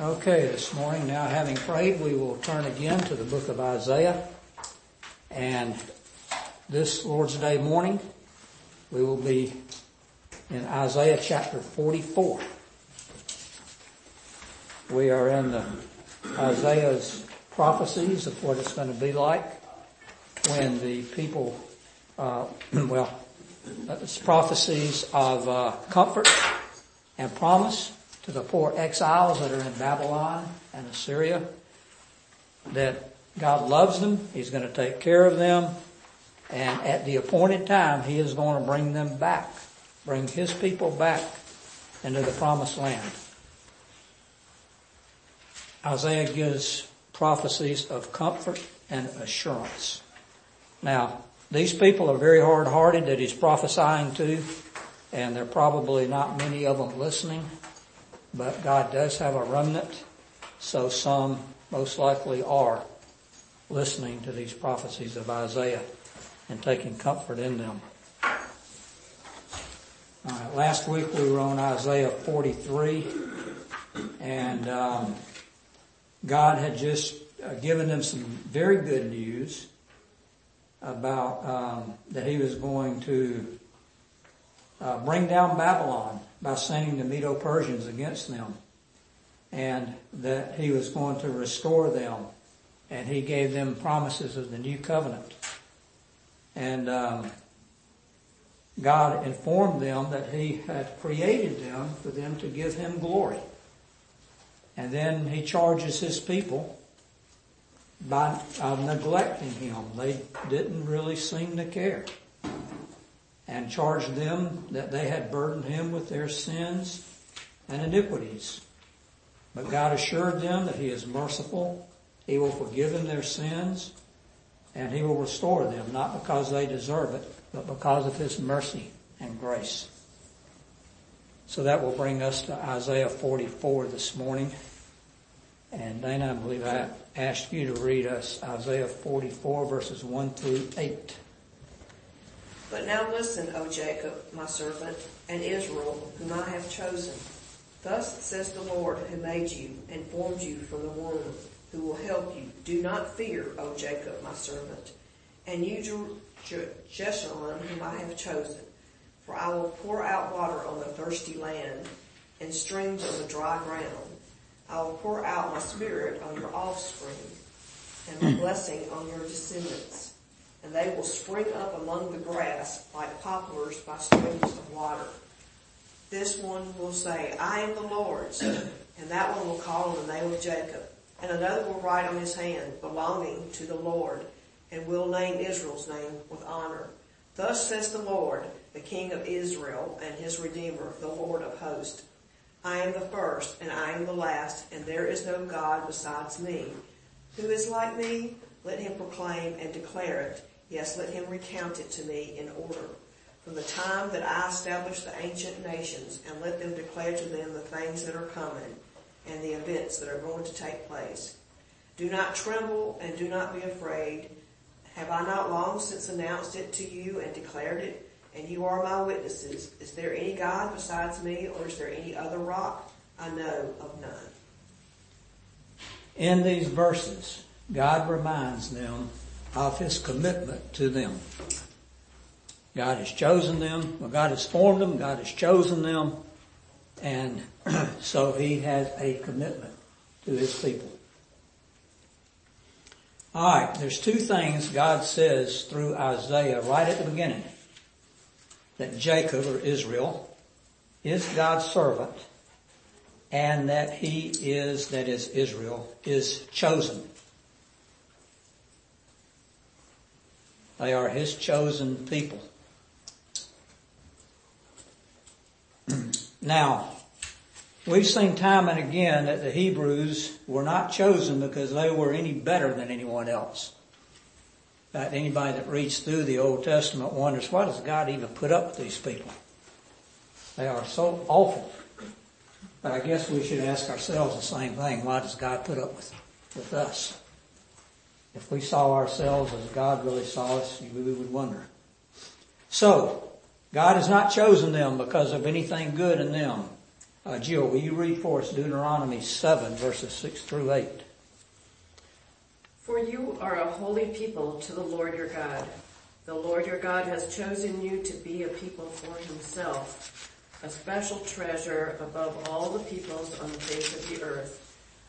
Okay, this morning, now having prayed, we will turn again to the book of Isaiah. And this Lord's Day morning, we will be in Isaiah chapter 44. We are in Isaiah's prophecies of what it's going to be like when the people, it's prophecies of comfort and promise to the poor exiles that are in Babylon and Assyria, that God loves them, He's going to take care of them, and at the appointed time He is going to bring them back, bring His people back into the promised land. Isaiah gives prophecies of comfort and assurance. Now, these people are very hard-hearted that he's prophesying to, and there are probably not many of them listening. But God does have a remnant, so some most likely are listening to these prophecies of Isaiah and taking comfort in them. All right, last week we were on Isaiah 43, and God had just given them some very good news about that He was going to bring down Babylon by sending the Medo-Persians against them, and that He was going to restore them, and He gave them promises of the new covenant. And God informed them that He had created them for them to give Him glory. And then He charges His people by neglecting Him. They didn't really seem to care, and charged them that they had burdened Him with their sins and iniquities. But God assured them that He is merciful, He will forgive them their sins, and He will restore them, not because they deserve it, but because of His mercy and grace. So that will bring us to Isaiah 44 this morning. And Dana, I believe I asked you to read us Isaiah 44 verses 1 through 8. But now listen, O Jacob, my servant, and Israel, whom I have chosen. Thus says the Lord, who made you and formed you from the womb, who will help you. Do not fear, O Jacob, my servant, and you, Jeshurun, whom I have chosen. For I will pour out water on the thirsty land, and streams on the dry ground. I will pour out my spirit on your offspring, and my blessing on your descendants. And they will spring up among the grass like poplars by streams of water. This one will say, I am the Lord's, and that one will call on the name of Jacob. And another will write on his hand, belonging to the Lord, and will name Israel's name with honor. Thus says the Lord, the King of Israel, and his Redeemer, the Lord of hosts. I am the first, and I am the last, and there is no God besides me. Who is like me? Let him proclaim and declare it. Yes, let him recount it to me in order. From the time that I established the ancient nations, and let them declare to them the things that are coming and the events that are going to take place. Do not tremble and do not be afraid. Have I not long since announced it to you and declared it? And you are my witnesses. Is there any God besides me, or is there any other rock? I know of none. In these verses, God reminds them of His commitment to them. God has chosen them. Well, God has formed them. God has chosen them. And so He has a commitment to His people. All right, there's two things God says through Isaiah right at the beginning. That Jacob, or Israel, is God's servant, and that he is, that is Israel, is chosen. They are His chosen people. Now, we've seen time and again that the Hebrews were not chosen because they were any better than anyone else. In fact, anybody that reads through the Old Testament wonders, why does God even put up with these people? They are so awful. But I guess we should ask ourselves the same thing. Why does God put up with us? If we saw ourselves as God really saw us, we would wonder. So, God has not chosen them because of anything good in them. Jill, will you read for us Deuteronomy 7, verses 6 through 8? For you are a holy people to the Lord your God. The Lord your God has chosen you to be a people for himself, a special treasure above all the peoples on the face of the earth.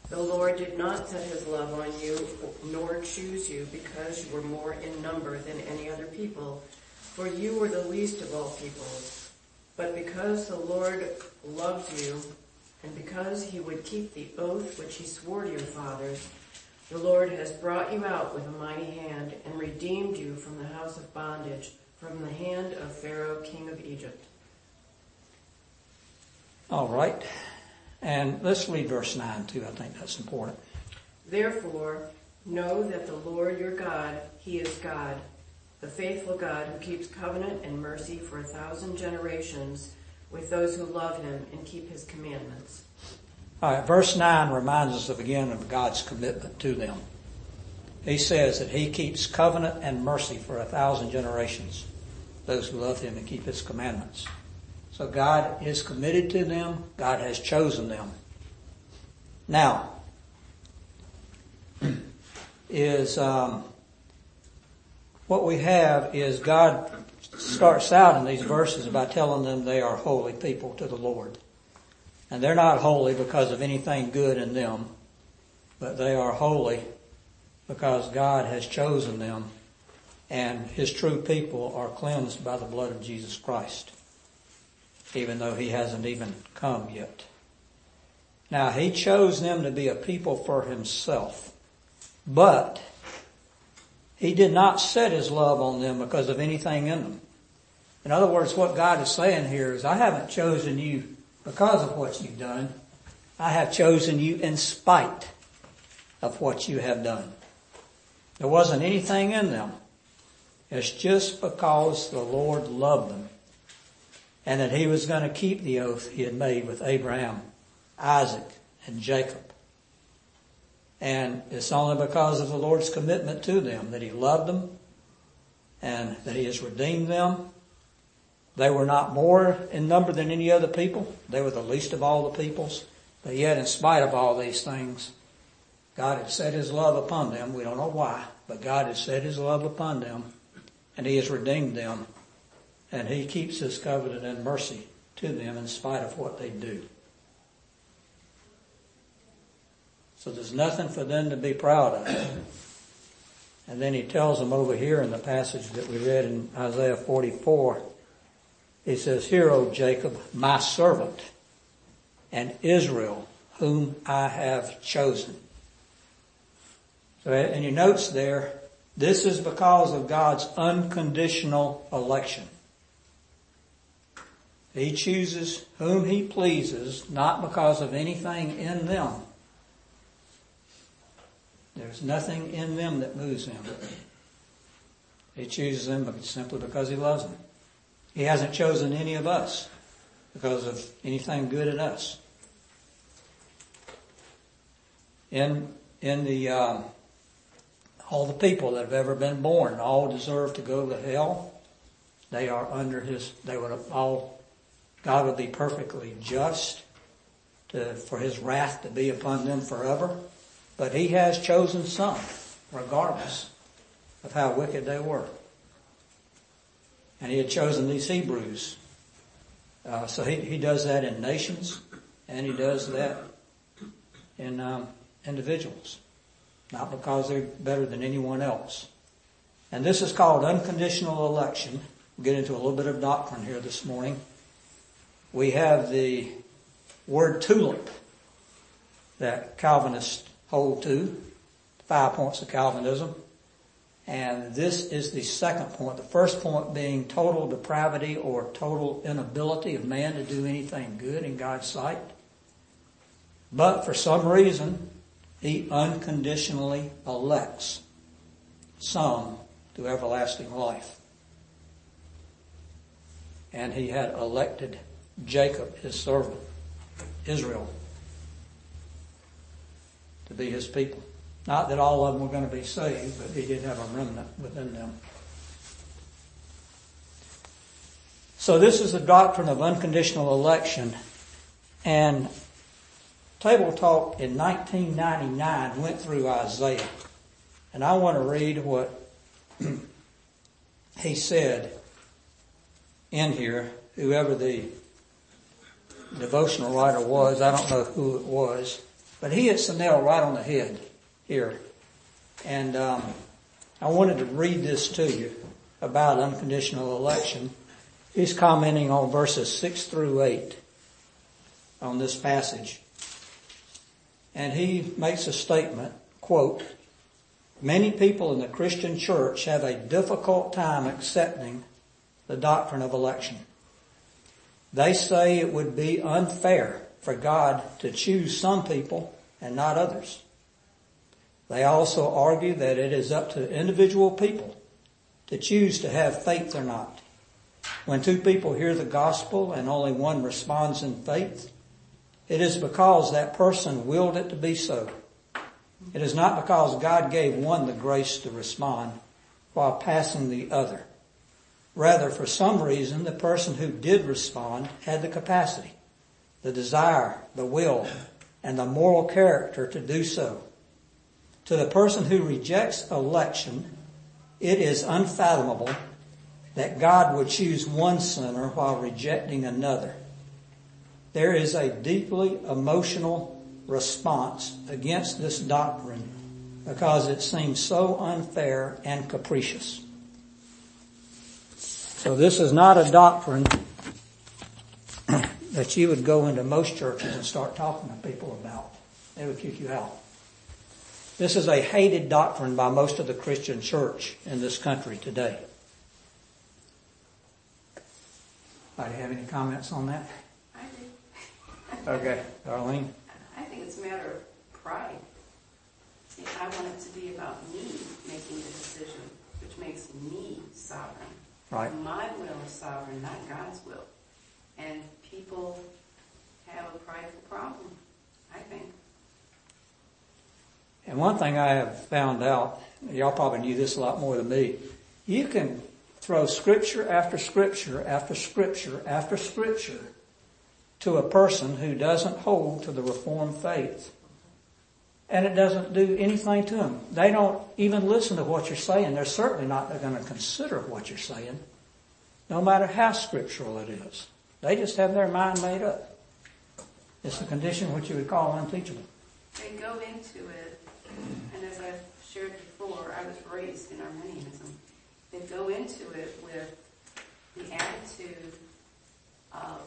The Lord did not set his love on you, nor choose you, because you were more in number than any other people, for you were the least of all peoples. But because the Lord loves you, and because he would keep the oath which he swore to your fathers, the Lord has brought you out with a mighty hand and redeemed you from the house of bondage, from the hand of Pharaoh, king of Egypt. All right. And let's read verse 9 too. I think that's important. Therefore, know that the Lord your God, he is God, the faithful God who keeps covenant and mercy for 1,000 generations with those who love him and keep his commandments. All right, verse 9 reminds us of again of God's commitment to them. He says that he keeps covenant and mercy for 1,000 generations, those who love him and keep his commandments. So God is committed to them. God has chosen them. Now, what we have is God starts out in these verses by telling them they are holy people to the Lord. And they're not holy because of anything good in them, but they are holy because God has chosen them and his true people are cleansed by the blood of Jesus Christ, even though he hasn't even come yet. Now, he chose them to be a people for himself, but he did not set his love on them because of anything in them. In other words, what God is saying here is, I haven't chosen you because of what you've done. I have chosen you in spite of what you have done. There wasn't anything in them. It's just because the Lord loved them, and that he was going to keep the oath he had made with Abraham, Isaac, and Jacob. And it's only because of the Lord's commitment to them that he loved them and that he has redeemed them. They were not more in number than any other people. They were the least of all the peoples. But yet, in spite of all these things, God had set his love upon them. We don't know why, but God has set his love upon them, and he has redeemed them. And he keeps his covenant and mercy to them in spite of what they do. So there's nothing for them to be proud of. And then he tells them over here in the passage that we read in Isaiah 44, he says, "Hear, O Jacob, my servant, and Israel, whom I have chosen." So in your notes there, this is because of God's unconditional election. He chooses whom he pleases, not because of anything in them. There's nothing in them that moves him. He chooses them simply because he loves them. He hasn't chosen any of us because of anything good in us. In the all the people that have ever been born, all deserve to go to hell. They are under his. They would all. God would be perfectly just for his wrath to be upon them forever. But he has chosen some, regardless of how wicked they were. And he had chosen these Hebrews. So he does that in nations, and he does that in individuals. Not because they're better than anyone else. And this is called unconditional election. We'll get into a little bit of doctrine here this morning. We have the word tulip that Calvinists hold to, 5 points of Calvinism. And this is the second point, the first point being total depravity or total inability of man to do anything good in God's sight. But for some reason, he unconditionally elects some to everlasting life. And he had elected Jacob, his servant, Israel, to be his people. Not that all of them were going to be saved, but he did have a remnant within them. So this is the doctrine of unconditional election And Table Talk in 1999 went through Isaiah. And I want to read what he said in here, whoever the devotional writer was. I don't know who it was, but he hits the nail right on the head here. And I wanted to read this to you about unconditional election. He's commenting on verses 6-8 on this passage. And he makes a statement, quote, "Many people in the Christian church have a difficult time accepting the doctrine of election. They say it would be unfair for God to choose some people and not others. They also argue that it is up to individual people to choose to have faith or not. When two people hear the gospel and only one responds in faith, it is because that person willed it to be so. It is not because God gave one the grace to respond while passing the other. Rather, for some reason, the person who did respond had the capacity, the desire, the will, and the moral character to do so. To the person who rejects election, it is unfathomable that God would choose one sinner while rejecting another. There is a deeply emotional response against this doctrine because it seems so unfair and capricious." So this is not a doctrine that you would go into most churches and start talking to people about. They would kick you out. This is a hated doctrine by most of the Christian church in this country today. Anybody have any comments on that? I do. Okay, Darlene? I think it's a matter of pride. I want it to be about me making the decision, which makes me sovereign. Right. My will is sovereign, not God's will. And people have a prideful problem, I think. And one thing I have found out, y'all probably knew this a lot more than me, you can throw scripture after scripture after scripture after scripture to a person who doesn't hold to the Reformed faith. And it doesn't do anything to them. They don't even listen to what you're saying. They're certainly not going to consider what you're saying, no matter how scriptural it is. They just have their mind made up. It's a condition which you would call unteachable. They go into it, and as I've shared before, I was raised in Arminianism. They go into it with the attitude of,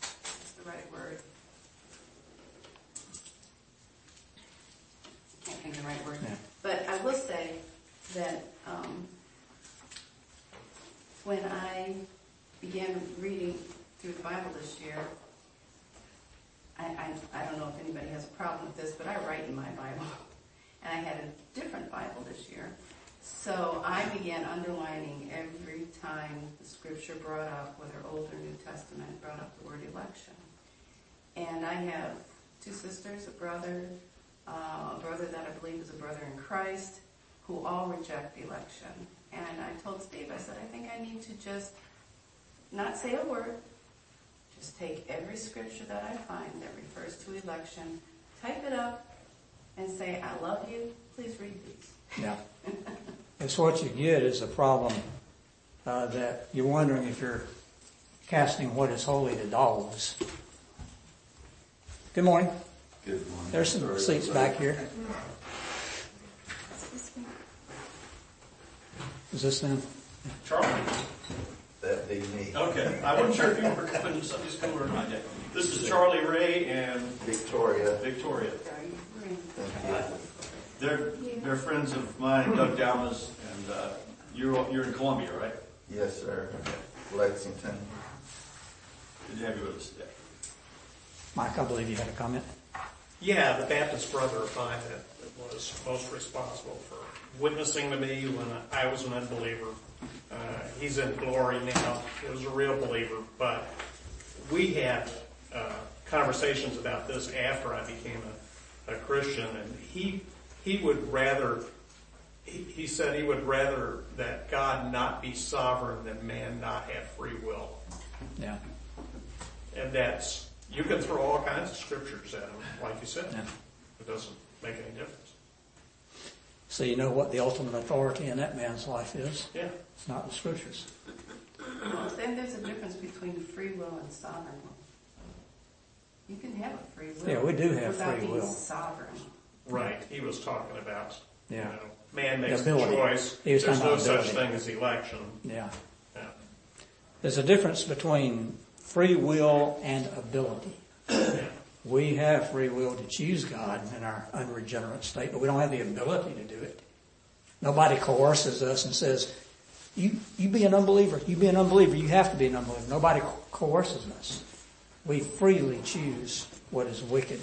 what's the right word? Can't think of the right word. Yeah. But I will say that when I began reading through the Bible this year, I don't know if anybody has a problem with this, but I write in my Bible, and I had a different Bible this year. So I began underlining every time the scripture brought up, whether Old or New Testament, brought up the word election. And I have two sisters, a brother that I believe is a brother in Christ, who all reject election. And I told Steve, I said, I think I need to just not say a word, just take every scripture that I find that refers to election, type it up, and say, I love you, please read these. Yeah. It's what you get is a problem that you're wondering if you're casting what is holy to dogs. Good morning. Good morning. There's some seats back here. Is this them? Charlie. That'd be me. Okay. I wasn't sure if you were coming to Sunday school or not yet. This is Charlie Ray and Victoria. They're friends of mine, Doug Dalmas, and you're in Columbia, right? Yes, sir. Okay. Lexington. Good to have you with us today. Mike, I believe you had a comment. Yeah, the Baptist brother of mine that was most responsible for witnessing to me when I was an unbeliever. He's in glory now. He was a real believer, but we had conversations about this after I became a Christian, and he said he would rather that God not be sovereign than man not have free will. Yeah. And that's You can throw all kinds of scriptures at them, like you said. Yeah. It doesn't make any difference. So you know what the ultimate authority in that man's life is? Yeah. It's not the scriptures. Well, then there's a difference between free will and sovereign will. You can have a free will. Yeah, we do have free will. Without being sovereign. Right. He was talking about, yeah, you know, man makes the choice. There's no such thing as election. Yeah. Yeah. There's a difference between free will and ability. Yeah. We have free will to choose God in our unregenerate state, but we don't have the ability to do it. Nobody coerces us and says, you be an unbeliever. You be an unbeliever. You have to be an unbeliever. Nobody coerces us. We freely choose what is wicked.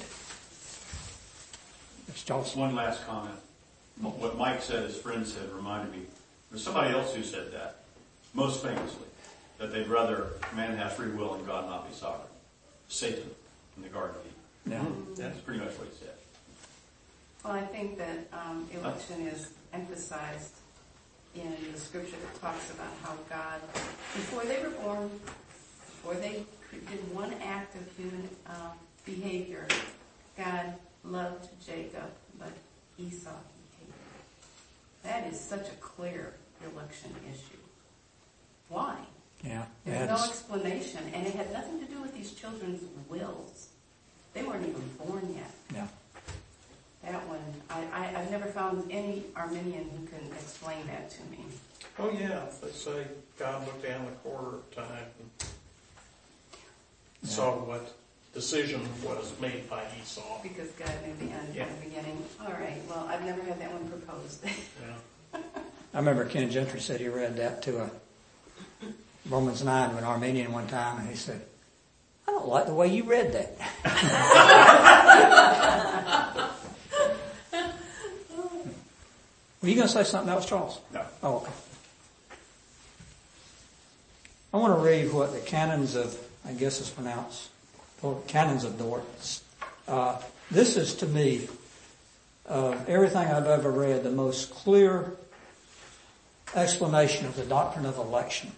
Mr. Johnson. One last comment. What Mike said, his friend said, reminded me. There's somebody else who said that, most famously, that they'd rather man have free will and God not be sovereign. Satan in the Garden of Eden. Mm-hmm. That's pretty much what he said. Well, I think that election is emphasized in the scripture that talks about how God, before they were born, before they did one act of human behavior, God loved Jacob, but Esau he hated. That is such a clear election issue. Why? Yeah, there's no explanation, and it had nothing to do with these children's wills. They weren't even born yet. Yeah. That one, I've never found any Arminian who can explain that to me. Oh yeah, they say God looked down the corridor of time and saw what decision was made by Esau. Because God knew the end from the beginning. All right, well, I've never had that one proposed. Yeah. I remember Ken Gentry said he read that to a Romans 9 to an Armenian one time, and he said, I don't like the way you read that. Were you going to say something else, Charles? No. Oh, okay. I want to read what the Canons of, I guess it's pronounced, or Canons of Dort. This is, to me, of everything I've ever read, the most clear explanation of the doctrine of election.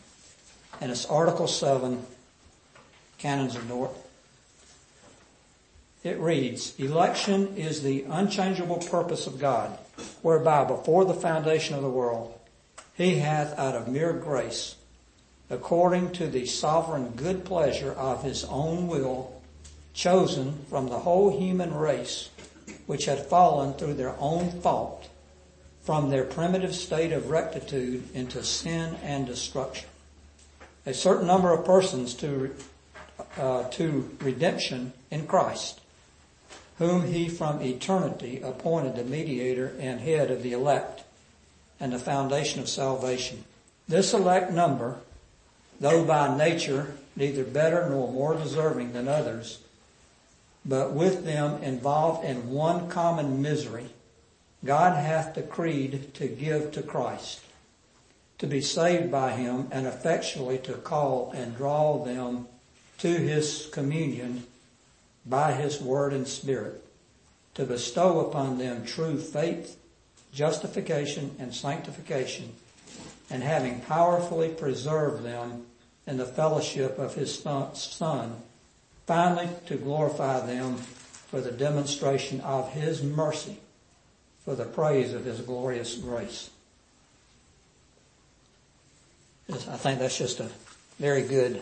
And it's Article 7, Canons of Dort. It reads, election is the unchangeable purpose of God, whereby before the foundation of the world, he hath out of mere grace, according to the sovereign good pleasure of his own will, chosen from the whole human race, which had fallen through their own fault, from their primitive state of rectitude into sin and destruction. A certain number of persons to redemption in Christ, whom he from eternity appointed the mediator and head of the elect and the foundation of salvation. This elect number, though by nature neither better nor more deserving than others, but with them involved in one common misery, God hath decreed to give to Christ, to be saved by him and effectually to call and draw them to his communion by his word and spirit, to bestow upon them true faith, justification, and sanctification, and having powerfully preserved them in the fellowship of his Son, finally to glorify them for the demonstration of his mercy, for the praise of his glorious grace. I think that's just a very good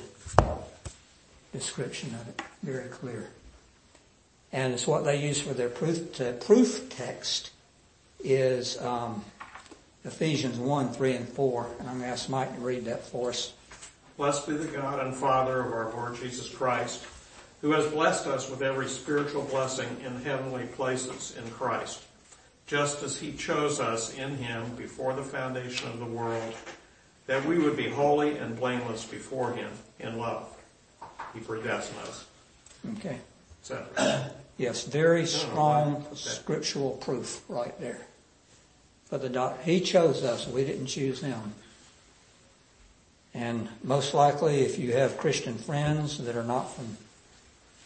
description of it, very clear. And it's what they use for their proof text is Ephesians 1, 3, and 4. And I'm going to ask Mike to read that for us. Blessed be the God and Father of our Lord Jesus Christ, who has blessed us with every spiritual blessing in heavenly places in Christ, just as he chose us in him before the foundation of the world, that we would be holy and blameless before him in love. He predestined us. Okay. Yes, very strong scriptural proof right there. For the he chose us, we didn't choose him. And most likely if you have Christian friends that are not from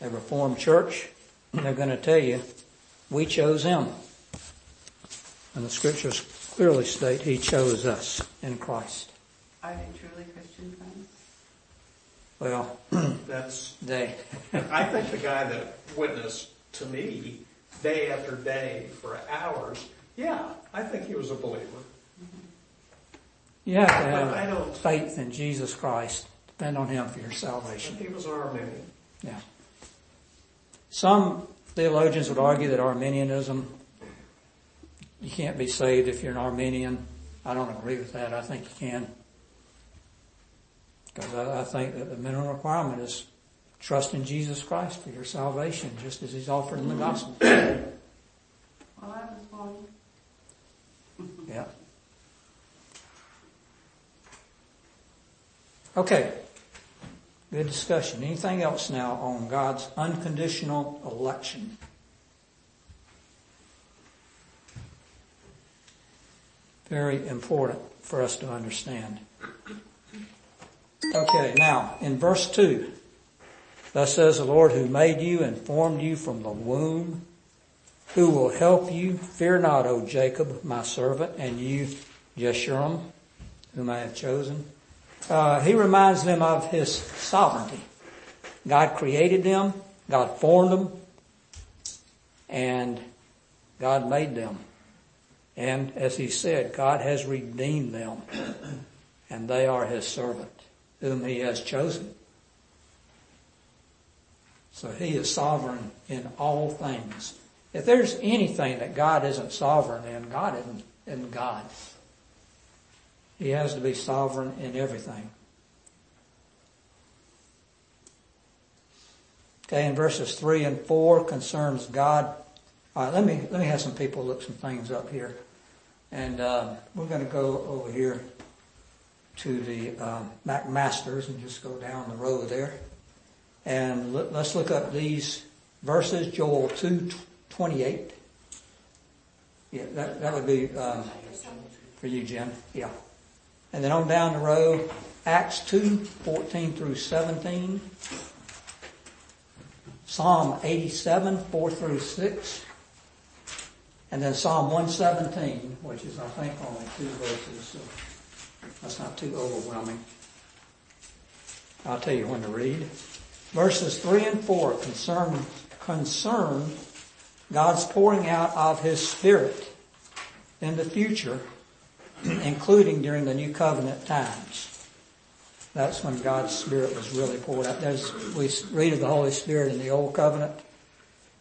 a Reformed church, they're going to tell you, we chose him. And the scriptures clearly state he chose us in Christ. Are they truly Christian friends? Well, that's day. I think the guy that witnessed to me day after day for hours, yeah, I think he was a believer. You have to have faith in Jesus Christ. Depend on him for your salvation. But he was an Arminian. Yeah. Some theologians would argue that Arminianism, you can't be saved if you're an Arminian. I don't agree with that. I think you can. Because I think that the minimum requirement is trust in Jesus Christ for your salvation, just as he's offered in the gospel. Well, that was fun. Yeah. Okay. Good discussion. Anything else now on God's unconditional election? Very important for us to understand. Okay, now, in verse 2, thus says the Lord who made you and formed you from the womb, who will help you. Fear not, O Jacob, my servant, and you, Jeshurun, whom I have chosen. He reminds them of his sovereignty. God created them, God formed them, and God made them. And as he said, God has redeemed them, and they are his servant, whom he has chosen. So he is sovereign in all things. If there's anything that God isn't sovereign in, God isn't in God. He has to be sovereign in everything. Okay, and verses 3 and 4 concerns God. All right, let me have some people look some things up here. And we're going to go over here to the McMasters and just go down the road there. And let's look up these verses, Joel 2:28. Yeah, that would be for you, Jen. Yeah. And then on down the road, Acts 2:14 through 17. Psalm 87:4 through 6. And then Psalm 117, which is, I think, only two verses, so that's not too overwhelming. I'll tell you when to read. Verses 3 and 4 concern God's pouring out of his Spirit in the future, including during the New Covenant times. That's when God's Spirit was really poured out. We read of the Holy Spirit in the Old Covenant,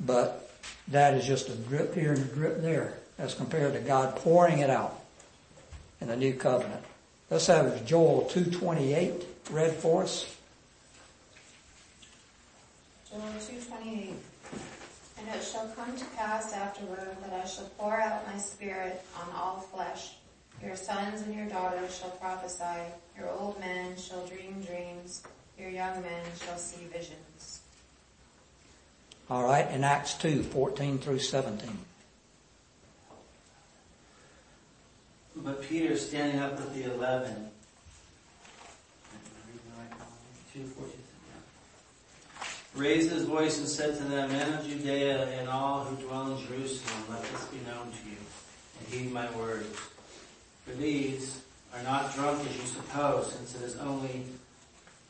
but that is just a drip here and a drip there as compared to God pouring it out in the New Covenant. Let's have Joel 2:28 read for us. Joel 2:28. And it shall come to pass afterward that I shall pour out my Spirit on all flesh. Your sons and your daughters shall prophesy. Your old men shall dream dreams. Your young men shall see visions. All right, in Acts 2:14 through 17. But Peter, standing up with the 11, 2:14, raised his voice and said to them, Men of Judea and all who dwell in Jerusalem, let this be known to you, and heed my words. For these are not drunk as you suppose, since it is only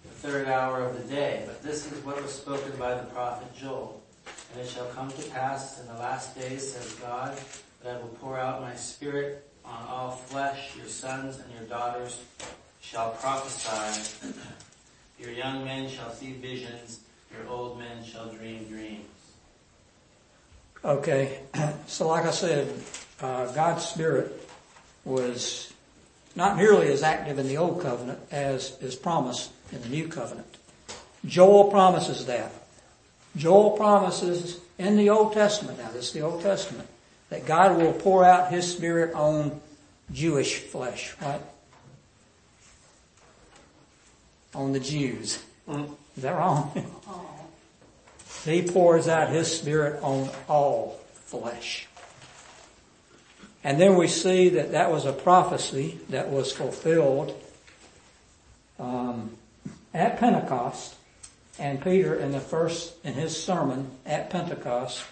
the third hour of the day. But this is what was spoken by the prophet Joel. And it shall come to pass in the last days, says God, that I will pour out my Spirit on all flesh. Your sons and your daughters shall prophesy. Your young men shall see visions. Your old men shall dream dreams. Okay, so like I said, God's Spirit was not nearly as active in the Old Covenant as is promised in the New Covenant. Joel promises that. Joel promises in the Old Testament, now this is the Old Testament, that God will pour out his Spirit on Jewish flesh, right? On the Jews. Is that wrong? He pours out his Spirit on all flesh. And then we see that that was a prophecy that was fulfilled at Pentecost, and Peter in his sermon at Pentecost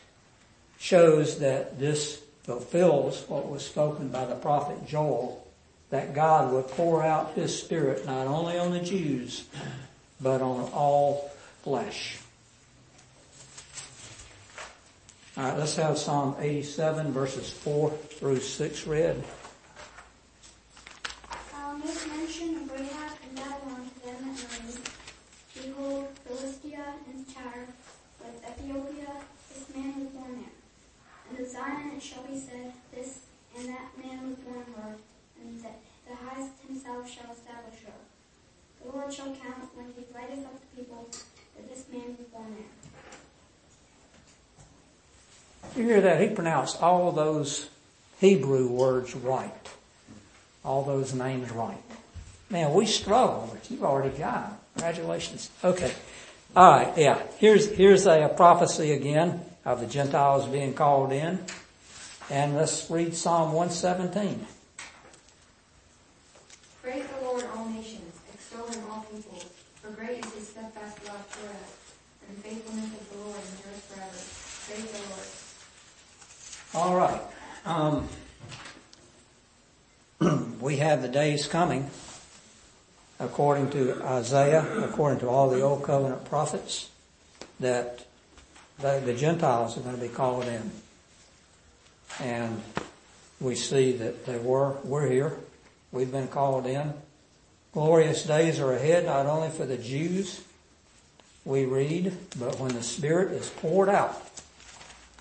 shows that this fulfills what was spoken by the prophet Joel, that God would pour out his Spirit not only on the Jews, but on all flesh. All right, let's have Psalm 87, verses 4 through 6 read. I'll make mention of Rahab and Babylon to them at night. Behold, Philistia and Tyre, with Ethiopia, this man was born there. And of Zion it shall be said, this and that man was born there, and that the highest himself shall establish her. The Lord shall count when he writeth up the people that this man was born there. You hear that? He pronounced all those Hebrew words right. All those names right. Man, we struggle, but you've already got them. Congratulations. Okay. All right, yeah. Here's a prophecy again of the Gentiles being called in. And let's read Psalm 117. Praise the Lord, all nations, extol him, all people, for great is his steadfast love toward us, and the faithfulness of the Lord endureth forever. Praise the Lord. All right. We have the days coming, according to Isaiah, according to all the Old Covenant prophets, that the Gentiles are going to be called in. And we see that we're here. We've been called in. Glorious days are ahead, not only for the Jews, we read, but when the Spirit is poured out,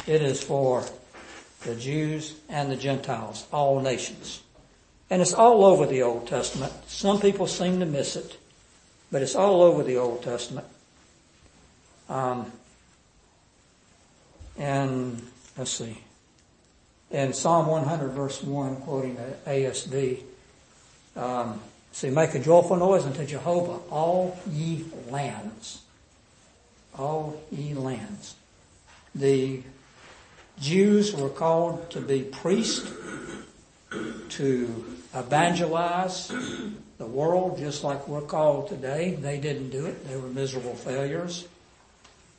it is for the Jews and the Gentiles, all nations. And it's all over the Old Testament. Some people seem to miss it, but it's all over the Old Testament. And let's see. In Psalm 100, verse 1, quoting the ASV, see, make a joyful noise unto Jehovah, all ye lands. All ye lands. The Jews were called to be priests, to evangelize the world, just like we're called today. They didn't do it. They were miserable failures.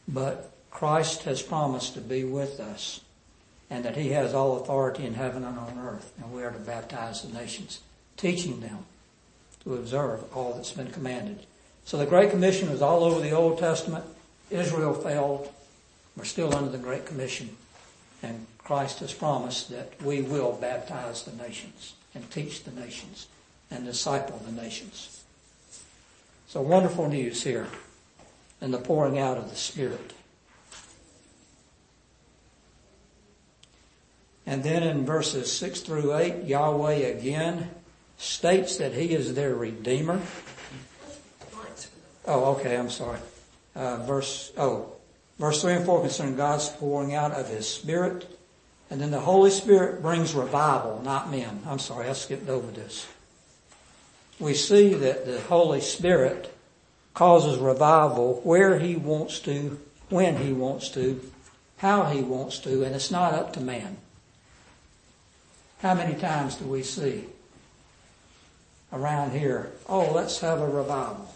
But Christ has promised to be with us, and that he has all authority in heaven and on earth, and we are to baptize the nations, teaching them to observe all that's been commanded. So the Great Commission was all over the Old Testament. Israel failed. We're still under the Great Commission. And Christ has promised that we will baptize the nations and teach the nations and disciple the nations. So wonderful news here in the pouring out of the Spirit. And then in verses 6 through 8, Yahweh again states that he is their Redeemer. Oh, okay, I'm sorry. Verse 3 and 4 concern God's pouring out of his Spirit. And then the Holy Spirit brings revival, not men. I'm sorry, I skipped over this. We see that the Holy Spirit causes revival where he wants to, when he wants to, how he wants to, and it's not up to man. How many times do we see around here, oh, let's have a revival?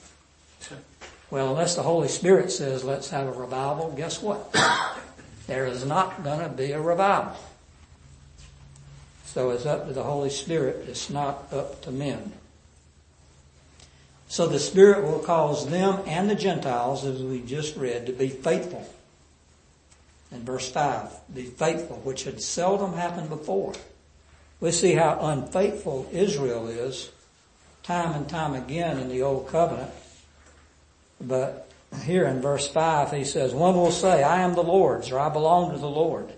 Well, unless the Holy Spirit says let's have a revival, guess what? There is not going to be a revival. So it's up to the Holy Spirit. It's not up to men. So the Spirit will cause them and the Gentiles, as we just read, to be faithful. In verse 5, be faithful, which had seldom happened before. We see how unfaithful Israel is time and time again in the Old Covenant. But here in verse 5 he says, one will say, I am the Lord's, or I belong to the Lord.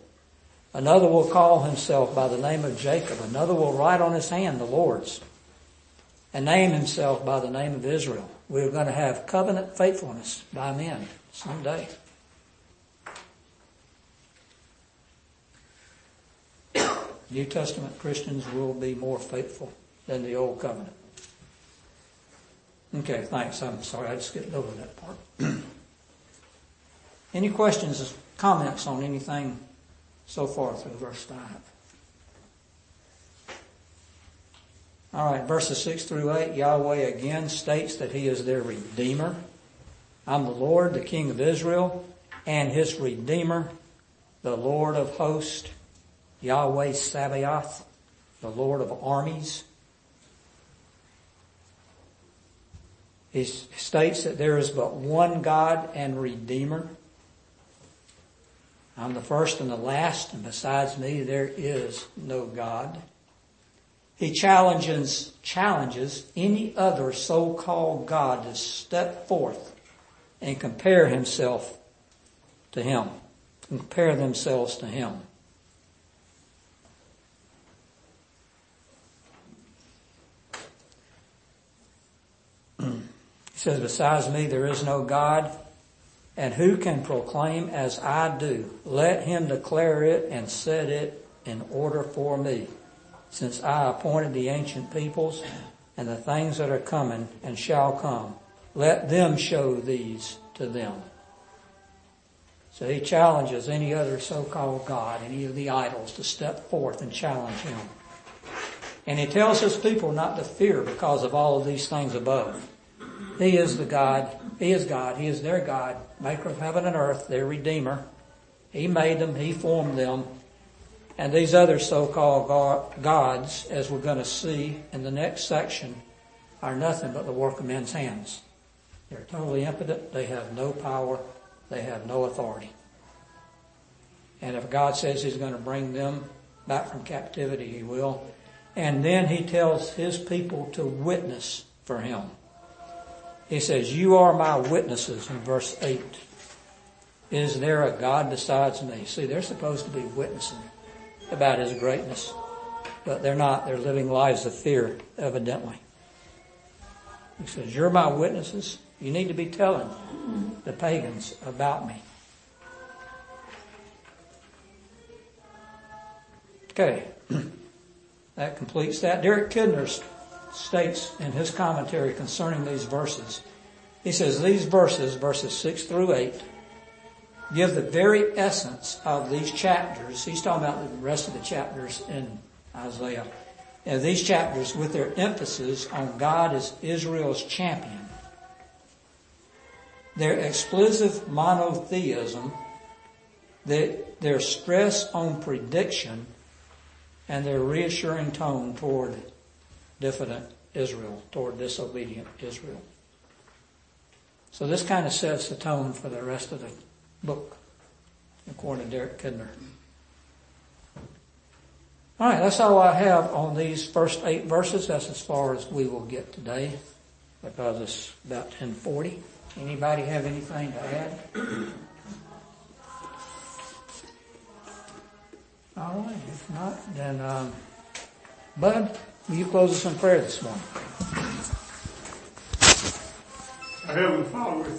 Another will call himself by the name of Jacob. Another will write on his hand the Lord's and name himself by the name of Israel. We're going to have covenant faithfulness by men someday. New Testament Christians will be more faithful than the Old Covenant. Okay, thanks. I'm sorry, I just skipped over that part. Any questions, comments on anything so far through verse 5? All right, verses 6 through 8, Yahweh again states that he is their Redeemer. I'm the Lord, the King of Israel, and his Redeemer, the Lord of hosts, Yahweh Sabaoth, the Lord of armies. He states that there is but one God and Redeemer. I'm the first and the last, and besides me there is no God. He challenges any other so-called God to step forth and compare himself to him, compare themselves to him. He says, besides me there is no God, and who can proclaim as I do? Let him declare it and set it in order for me, since I appointed the ancient peoples and the things that are coming and shall come. Let them show these to them. So he challenges any other so-called God, any of the idols, to step forth and challenge him. And he tells his people not to fear because of all of these things above. He is the God. He is God. He is their God, maker of heaven and earth, their Redeemer. He made them. He formed them. And these other so-called gods, as we're going to see in the next section, are nothing but the work of men's hands. They're totally impotent. They have no power. They have no authority. And if God says he's going to bring them back from captivity, he will. And then he tells his people to witness for him. He says, you are my witnesses in verse 8. Is there a God besides me? See, they're supposed to be witnessing about his greatness, but they're not. They're living lives of fear, evidently. He says, you're my witnesses. You need to be telling the pagans about me. Okay. That completes that. Derek Kidner's states in his commentary concerning these verses. He says these verses, verses 6 through 8, give the very essence of these chapters. He's talking about the rest of the chapters in Isaiah. And these chapters with their emphasis on God as Israel's champion. Their explicit monotheism, their stress on prediction, and their reassuring tone toward diffident Israel, toward disobedient Israel. So this kind of sets the tone for the rest of the book, according to Derek Kidner. All right, that's all I have on these first 8 verses. That's as far as we will get today, because it's about 10:40. Anybody have anything to add? All right, if not, then Bud, will you close us in prayer this morning? Our Heavenly Father, we thank you.